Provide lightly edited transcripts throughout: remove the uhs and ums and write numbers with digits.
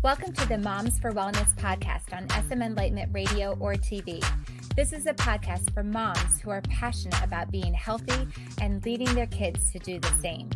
Welcome to the Moms for Wellness podcast on SM Enlightenment Radio or TV. This is a podcast for moms who are passionate about being healthy and leading their kids to do the same.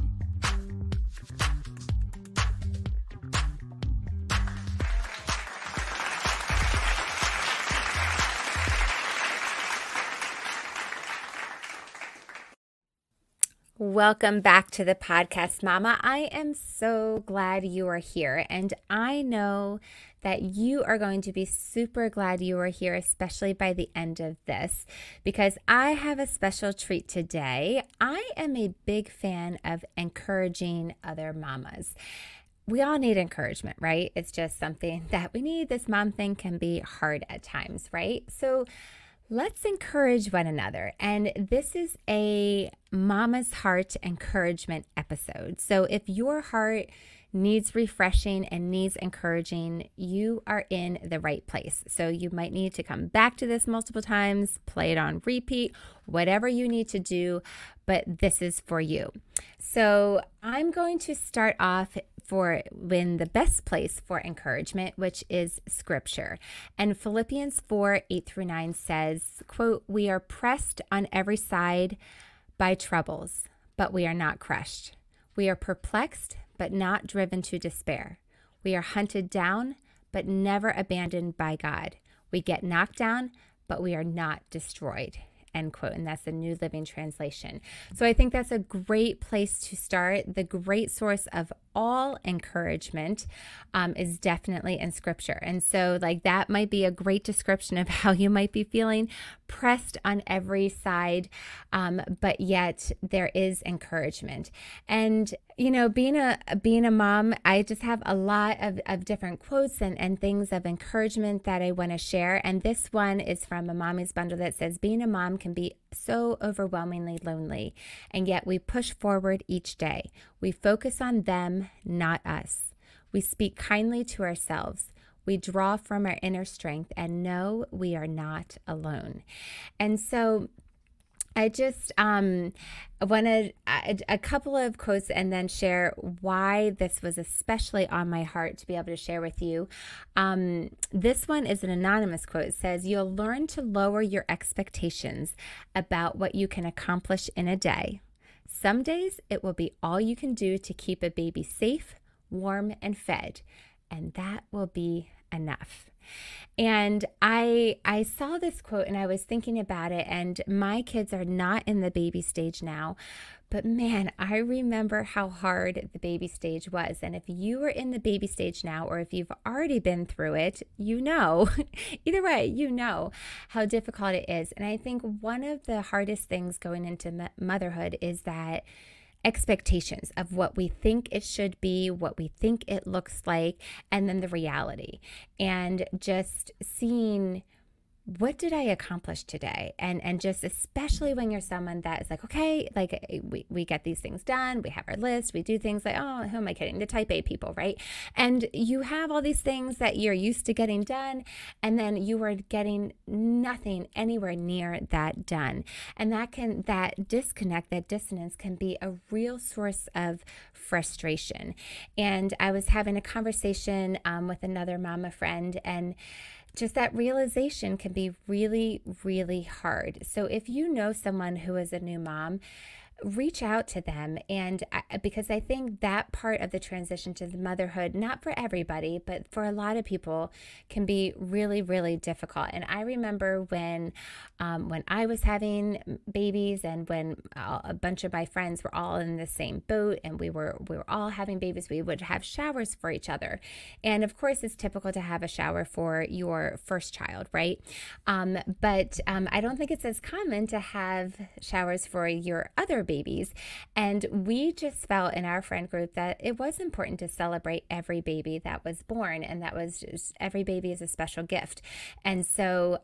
Welcome back to the podcast, Mama. I am so glad you are here, and I know that you are going to be super glad you are here, especially by the end of this, because I have a special treat today. I am a big fan of encouraging other mamas. We all need encouragement, right? It's just something that we need. This mom thing can be hard at times, right? So let's encourage one another. And this is a Mama's Heart encouragement episode. So if your heart needs refreshing and needs encouraging, you are in the right place. So you might need to come back to this multiple times, play it on repeat, whatever you need to do, but this is for you. So I'm going to start off in the best place for encouragement, which is scripture. And Philippians 4:8-9 says, quote, "We are pressed on every side by troubles, but we are not crushed. We are perplexed, but not driven to despair. We are hunted down, but never abandoned by God. We get knocked down, but we are not destroyed." End quote. And that's the New Living Translation. So I think that's a great place to start. The great source of all encouragement is definitely in scripture. And so like that might be a great description of how you might be feeling, pressed on every side, but yet there is encouragement. And you know, being a mom, I just have a lot of different quotes and things of encouragement that I want to share. And this one is from a Mommy's Bundle that says, "Being a mom can be so overwhelmingly lonely, and yet we push forward each day. We focus on them, not us. We speak kindly to ourselves. We draw from our inner strength and know we are not alone." And so I just wanted a couple of quotes and then share why this was especially on my heart to be able to share with you. This one is an anonymous quote. It says, "You'll learn to lower your expectations about what you can accomplish in a day. Some days it will be all you can do to keep a baby safe, warm, and fed, and that will be enough." And I saw this quote and I was thinking about it, and my kids are not in the baby stage now, but man, I remember how hard the baby stage was. And if you are in the baby stage now, or if you've already been through it, you know, either way, you know how difficult it is. And I think one of the hardest things going into motherhood is that expectations of what we think it should be, what we think it looks like, and then the reality. And just seeing, what did I accomplish today? And just especially when you're someone that is like, okay, like we get these things done, we have our list, we do things like, oh, who am I kidding? The type A people, right? And you have all these things that you're used to getting done, and then you are getting nothing anywhere near that done. And that disconnect, that dissonance can be a real source of frustration. And I was having a conversation with another mama friend, and just that realization can be really, really hard. So if you know someone who is a new mom, reach out to them. And because I think that part of the transition to motherhood, not for everybody, but for a lot of people, can be really, really difficult. And I remember when I was having babies, and when a bunch of my friends were all in the same boat, and we were all having babies, we would have showers for each other. And of course, it's typical to have a shower for your first child, right? But I don't think it's as common to have showers for your other babies. And we just felt in our friend group that it was important to celebrate every baby that was born, and that was just, every baby is a special gift. And so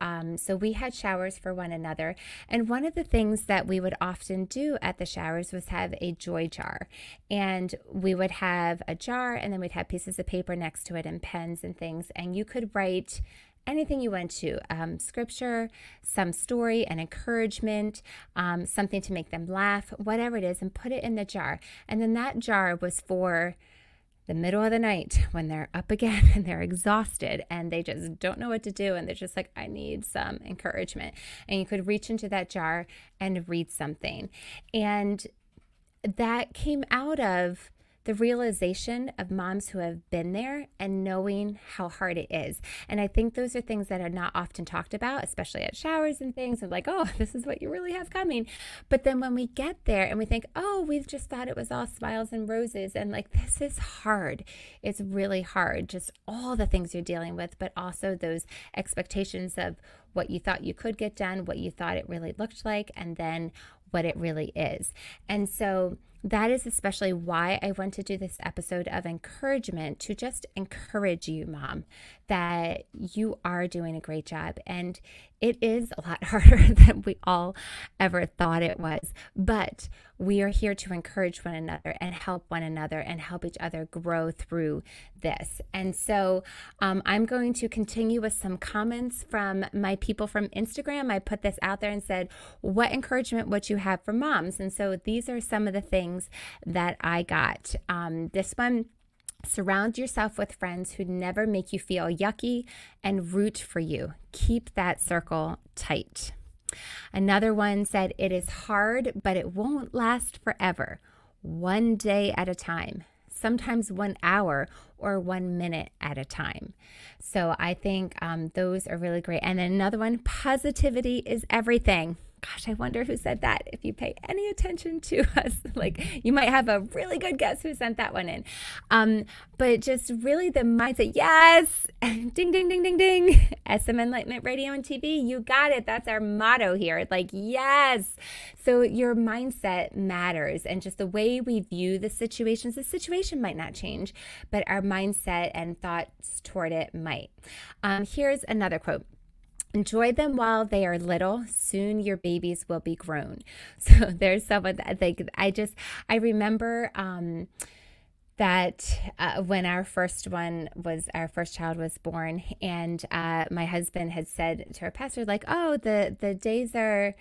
we had showers for one another. And one of the things that we would often do at the showers was have a joy jar. And we would have a jar, and then we'd have pieces of paper next to it and pens and things. And you could write anything you went to, scripture, some story, an encouragement, something to make them laugh, whatever it is, and put it in the jar. And then that jar was for the middle of the night when they're up again and they're exhausted and they just don't know what to do, and they're just like, I need some encouragement. And you could reach into that jar and read something. And that came out of the realization of moms who have been there and knowing how hard it is. And I think those are things that are not often talked about, especially at showers and things, of like, oh, this is what you really have coming. But then when we get there and we think, oh, we've just thought it was all smiles and roses, and like, this is hard. It's really hard, just all the things you're dealing with, but also those expectations of what you thought you could get done, what you thought it really looked like, and then what it really is. And so that is especially why I want to do this episode of encouragement, to just encourage you, mom, that you are doing a great job. And it is a lot harder than we all ever thought it was. But we are here to encourage one another and help one another and help each other grow through this. And so I'm going to continue with some comments from my people from Instagram. I put this out there and said, what encouragement would you have for moms? And so these are some of the things that I got. This one: surround yourself with friends who never make you feel yucky and root for you. Keep that circle tight. Another one said, it is hard, but it won't last forever. One day at a time, sometimes 1 hour or 1 minute at a time. So I think those are really great. And another one, positivity is everything. Gosh, I wonder who said that. If you pay any attention to us, like, you might have a really good guess who sent that one in. But just really the mindset, yes, ding, ding, ding, ding, ding. SM Enlightenment Radio and TV, you got it. That's our motto here. Like, yes. So your mindset matters, and just the way we view the situations. The situation might not change, but our mindset and thoughts toward it might. Here's another quote. Enjoy them while they are little. Soon your babies will be grown. So there's someone that I remember when our first child was born, and my husband had said to our pastor, like, oh, the days are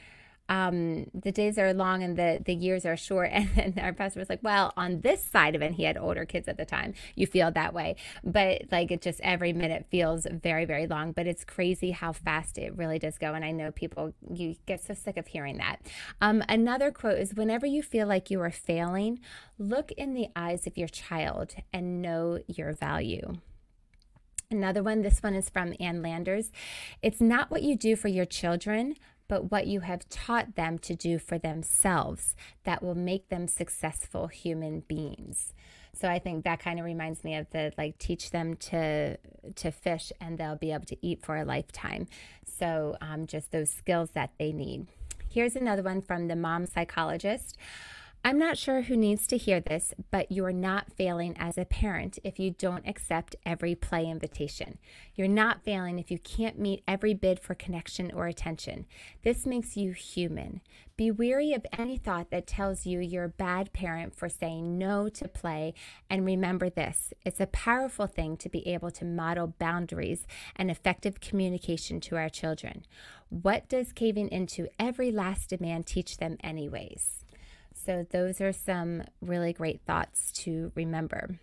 long and the years are short. And then our pastor was like, well, on this side of it, he had older kids at the time, you feel that way. But like, it just, every minute feels very, very long, but it's crazy how fast it really does go. And I know people, you get so sick of hearing that. Another quote is, whenever you feel like you are failing, look in the eyes of your child and know your value. Another one, this one is from Ann Landers. It's not what you do for your children, but what you have taught them to do for themselves that will make them successful human beings. So I think that kind of reminds me of the, like, teach them to fish and they'll be able to eat for a lifetime. So just those skills that they need. Here's another one from the mom psychologist. I'm not sure who needs to hear this, but you're not failing as a parent if you don't accept every play invitation. You're not failing if you can't meet every bid for connection or attention. This makes you human. Be wary of any thought that tells you you're a bad parent for saying no to play. And remember this, it's a powerful thing to be able to model boundaries and effective communication to our children. What does caving into every last demand teach them anyways? So those are some really great thoughts to remember.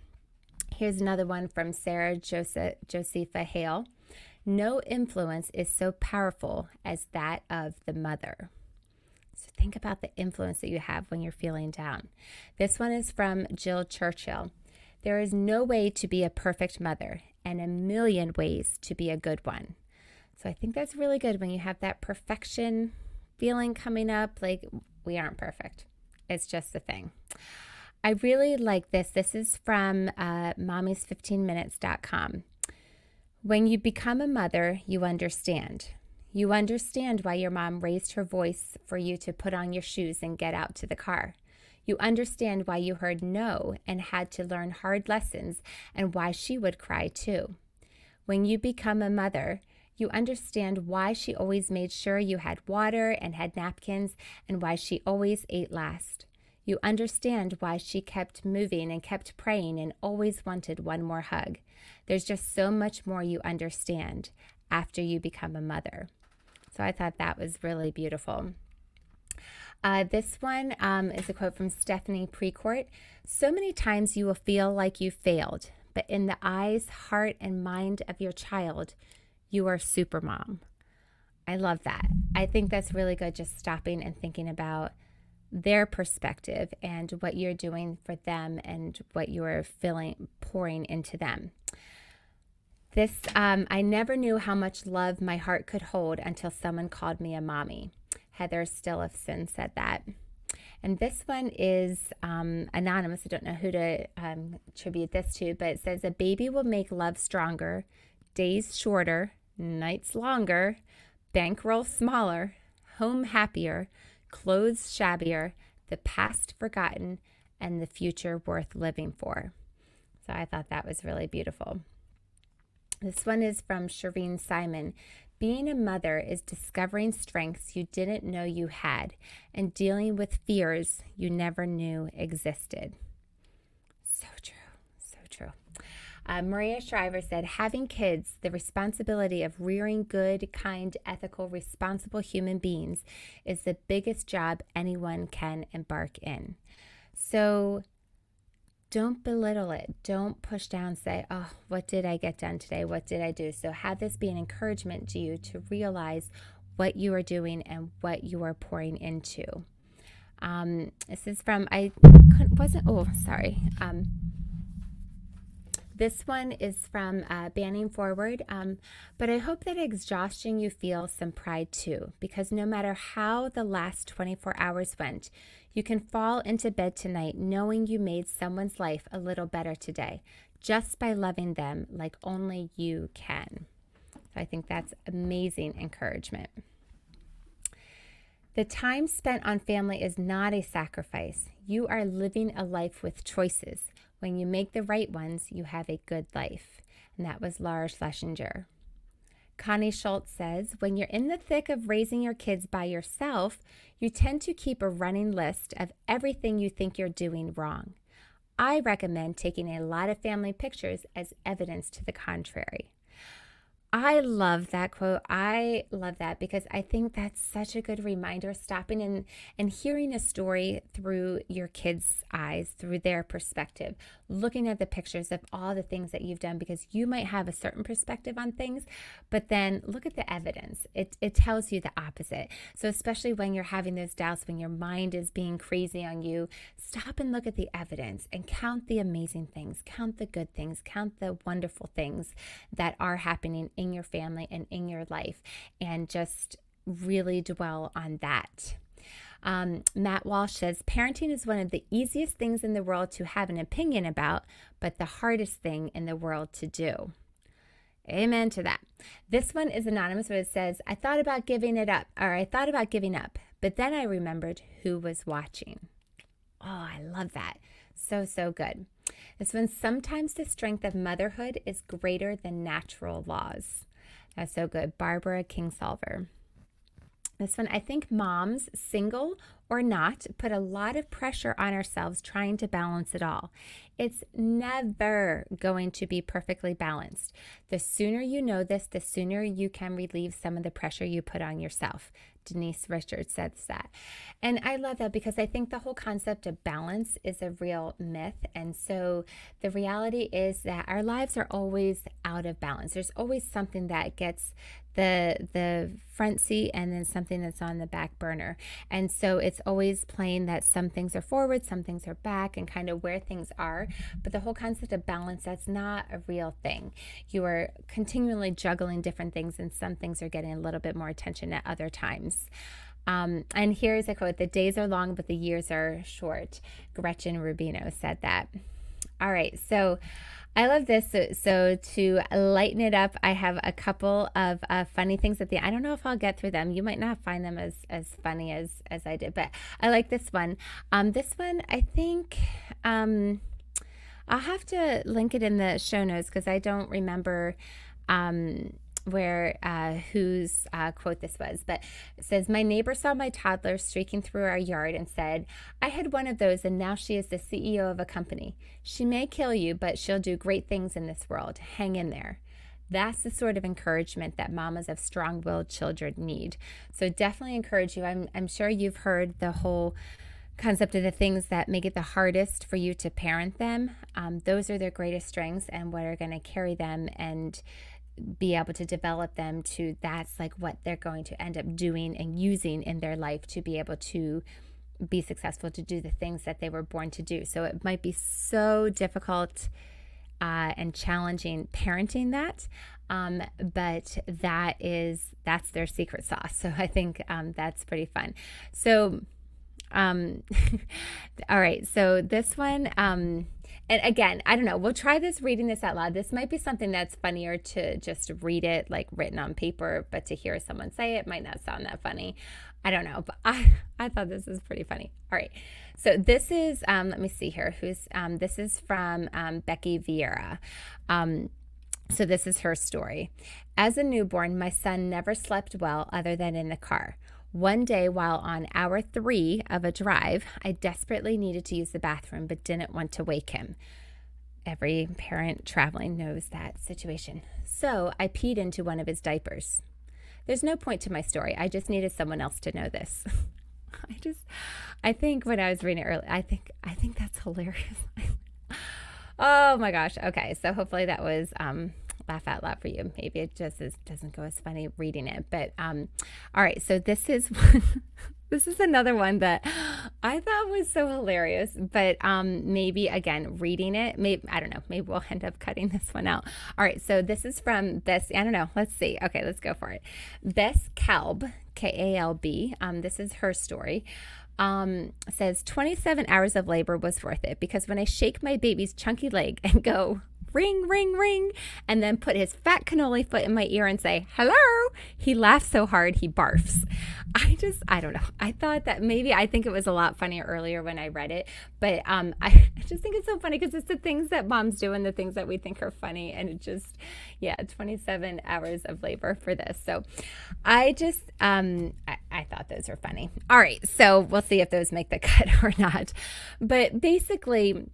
Here's another one from Sarah Josepha Hale. No influence is so powerful as that of the mother. So think about the influence that you have when you're feeling down. This one is from Jill Churchill. There is no way to be a perfect mother and a million ways to be a good one. So I think that's really good when you have that perfection feeling coming up, like we aren't perfect. It's just the thing. I really like this. This is from mommies15minutes.com. When you become a mother, you understand. You understand why your mom raised her voice for you to put on your shoes and get out to the car. You understand why you heard no and had to learn hard lessons and why she would cry too. When you become a mother, you understand why she always made sure you had water and had napkins and why she always ate last. You understand why she kept moving and kept praying and always wanted one more hug. There's just so much more you understand after you become a mother. So I thought that was really beautiful. This one is a quote from Stephanie Precourt. So many times you will feel like you failed, but in the eyes, heart, and mind of your child, you are super mom. I love that. I think that's really good, just stopping and thinking about their perspective and what you're doing for them and what you're pouring into them. This, I never knew how much love my heart could hold until someone called me a mommy. Heather Stillifson said that. And this one is anonymous. I don't know who to attribute this to, but it says, a baby will make love stronger, days shorter, nights longer, bankroll smaller, home happier, clothes shabbier, the past forgotten, and the future worth living for. So I thought that was really beautiful. This one is from Shireen Simon. Being a mother is discovering strengths you didn't know you had and dealing with fears you never knew existed. So true, so true. Maria Shriver said, having kids, the responsibility of rearing good, kind, ethical, responsible human beings is the biggest job anyone can embark in. So don't belittle it. Don't push down, say, oh, what did I get done today? What did I do? So have this be an encouragement to you to realize what you are doing and what you are pouring into. This is from, this one is from Banning Forward, but I hope that exhaustion you feel some pride too, because no matter how the last 24 hours went, you can fall into bed tonight knowing you made someone's life a little better today, just by loving them like only you can. So I think that's amazing encouragement. The time spent on family is not a sacrifice. You are living a life with choices. When you make the right ones, you have a good life. And that was Laura Schlesinger. Connie Schultz says, when you're in the thick of raising your kids by yourself, you tend to keep a running list of everything you think you're doing wrong. I recommend taking a lot of family pictures as evidence to the contrary. I love that quote. I love that because I think that's such a good reminder, stopping and hearing a story through your kids' eyes, through their perspective, looking at the pictures of all the things that you've done, because you might have a certain perspective on things, but then look at the evidence. It tells you the opposite. So especially when you're having those doubts, when your mind is being crazy on you, stop and look at the evidence and count the amazing things, count the good things, count the wonderful things that are happening in your family and in your life, and just really dwell on that. Matt Walsh says, parenting is one of the easiest things in the world to have an opinion about, but the hardest thing in the world to do. Amen to that. This one is anonymous, but it says, I thought about giving up, but then I remembered who was watching. Oh, I love that. So, so good. This one, sometimes the strength of motherhood is greater than natural laws. That's so good. Barbara Kingsolver. This one, I think moms, single or not, put a lot of pressure on ourselves trying to balance it all. It's never going to be perfectly balanced. The sooner you know this, the sooner you can relieve some of the pressure you put on yourself. Denise Richards says that. And I love that because I think the whole concept of balance is a real myth. And so the reality is that our lives are always out of balance. There's always something that gets the front seat and then something that's on the back burner. And so it's always playing that some things are forward, some things are back, and kind of where things are. But the whole concept of balance, that's not a real thing. You are continually juggling different things, and some things are getting a little bit more attention at other times. And here's a quote: the days are long, but the years are short. Gretchen Rubino said that. All right, so I love this. So to lighten it up, I have a couple of funny things at the end. I don't know if I'll get through them. You might not find them as funny as I did, but I like this one. This one, I think, I'll have to link it in the show notes because I don't remember whose quote this was, but it says, my neighbor saw my toddler streaking through our yard and said, I had one of those and now she is the CEO of a company. She may kill you, but she'll do great things in this world. Hang in there. That's the sort of encouragement that mamas of strong-willed children need. So definitely encourage you. I'm sure you've heard the whole concept of the things that make it the hardest for you to parent them. Those are their greatest strengths and what are going to carry them and be able to develop them to that's like what they're going to end up doing and using in their life to be able to be successful, to do the things that they were born to do. So it might be so difficult and challenging parenting that, but that's their secret sauce. So I think that's pretty fun. So all right, so this one, and again, I don't know, we'll try this reading this out loud. This might be something that's funnier to just read it like written on paper, but to hear someone say it might not sound that funny. I don't know, but I thought this was pretty funny. All right, so this is, let me see here, this is from Becky Vieira. So this is her story. As a newborn, my son never slept well other than in the car. One day while on hour 3 of a drive, I desperately needed to use the bathroom but didn't want to wake him. Every parent traveling knows that situation. So I peed into one of his diapers. There's no point to my story. I just needed someone else to know this. I think when I was reading it earlier, I think that's hilarious. Oh my gosh. Okay, so hopefully that was laugh out loud for you. Maybe it just doesn't go as funny reading it, but all right, so this is one, this is another one that I thought was so hilarious, but maybe again reading it, maybe we'll end up cutting this one out. All right, so this is from Bess, I don't know, let's see, okay, let's go for it. Bess Kalb, K-A-L-B, this is her story. Says 27 hours of labor was worth it because when I shake my baby's chunky leg and go ring, ring, ring, and then put his fat cannoli foot in my ear and say, hello, he laughs so hard he barfs. I don't know. I thought that I think it was a lot funnier earlier when I read it, but I just think it's so funny because it's the things that moms do and the things that we think are funny, and it just, 27 hours of labor for this. So I just, I thought those were funny. All right, so we'll see if those make the cut or not. But basically,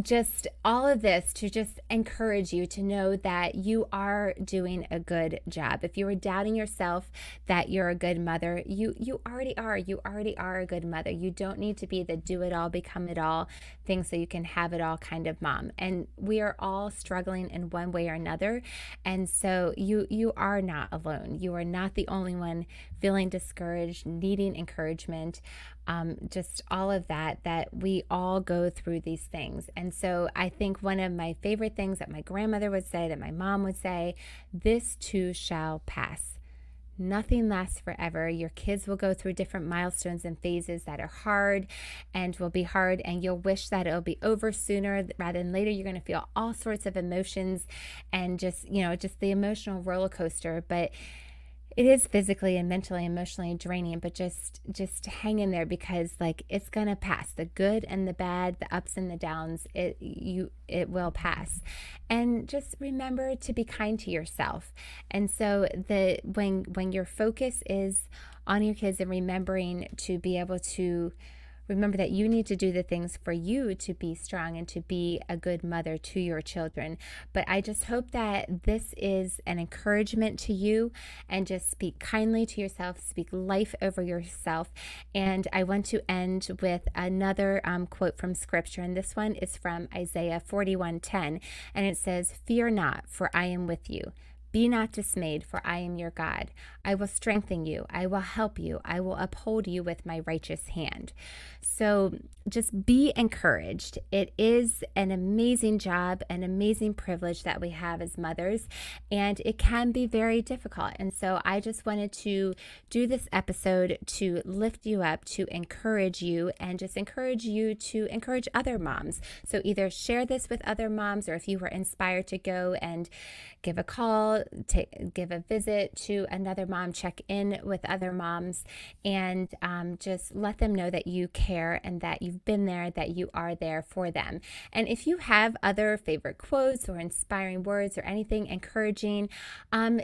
just all of this to just encourage you to know that you are doing a good job. If you were doubting yourself that you're a good mother, you already are. You already are a good mother. You don't need to be the do it all, become it all thing so you can have it all kind of mom. And we are all struggling in one way or another. And so you are not alone. You are not the only one feeling discouraged, needing encouragement. Just all of that we all go through these things. And so I think one of my favorite things that my grandmother would say, that my mom would say, this too shall pass. Nothing lasts forever. Your kids will go through different milestones and phases that are hard and will be hard, and you'll wish that it'll be over sooner rather than later. You're going to feel all sorts of emotions and just the emotional roller coaster. But it is physically and mentally, emotionally draining, but just hang in there because it's gonna pass. The good and the bad, the ups and the downs, it will pass. And just remember to be kind to yourself. And so when your focus is on your kids and remembering to be able to remember that you need to do the things for you to be strong and to be a good mother to your children. But I just hope that this is an encouragement to you, and just speak kindly to yourself, speak life over yourself. And I want to end with another quote from scripture. And this one is from Isaiah 41:10. And it says, fear not, for I am with you. Be not dismayed, for I am your God. I will strengthen you. I will help you. I will uphold you with my righteous hand. So just be encouraged. It is an amazing job, an amazing privilege that we have as mothers, and it can be very difficult. And so I just wanted to do this episode to lift you up, to encourage you, and just encourage you to encourage other moms. So either share this with other moms, or if you were inspired to go and give a call, to give a visit to another mom, check in with other moms, and just let them know that you care and that you've been there, that you are there for them. And if you have other favorite quotes or inspiring words or anything encouraging,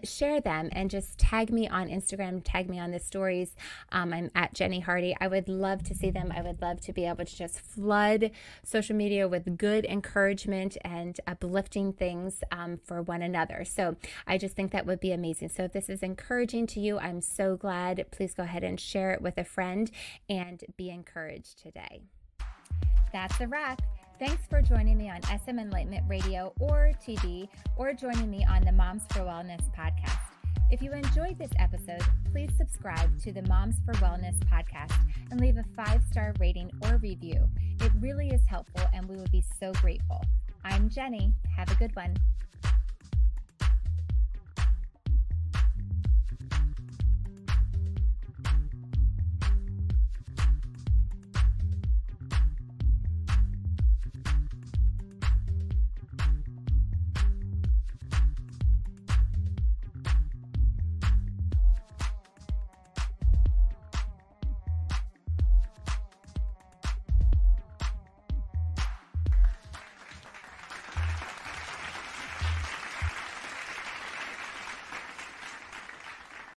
share them and just tag me on Instagram, tag me on the stories. I'm at Jennie Hardy. I would love to see them. I would love to be able to just flood social media with good encouragement and uplifting things for one another. So I just think that would be amazing. So if this is encouraging to you, I'm so glad. Please go ahead and share it with a friend and be encouraged today. That's a wrap. Thanks for joining me on SM Enlightenment Radio or TV, or joining me on the Moms for Wellness podcast. If you enjoyed this episode, please subscribe to the Moms for Wellness podcast and leave a 5-star rating or review. It really is helpful and we would be so grateful. I'm Jennie. Have a good one.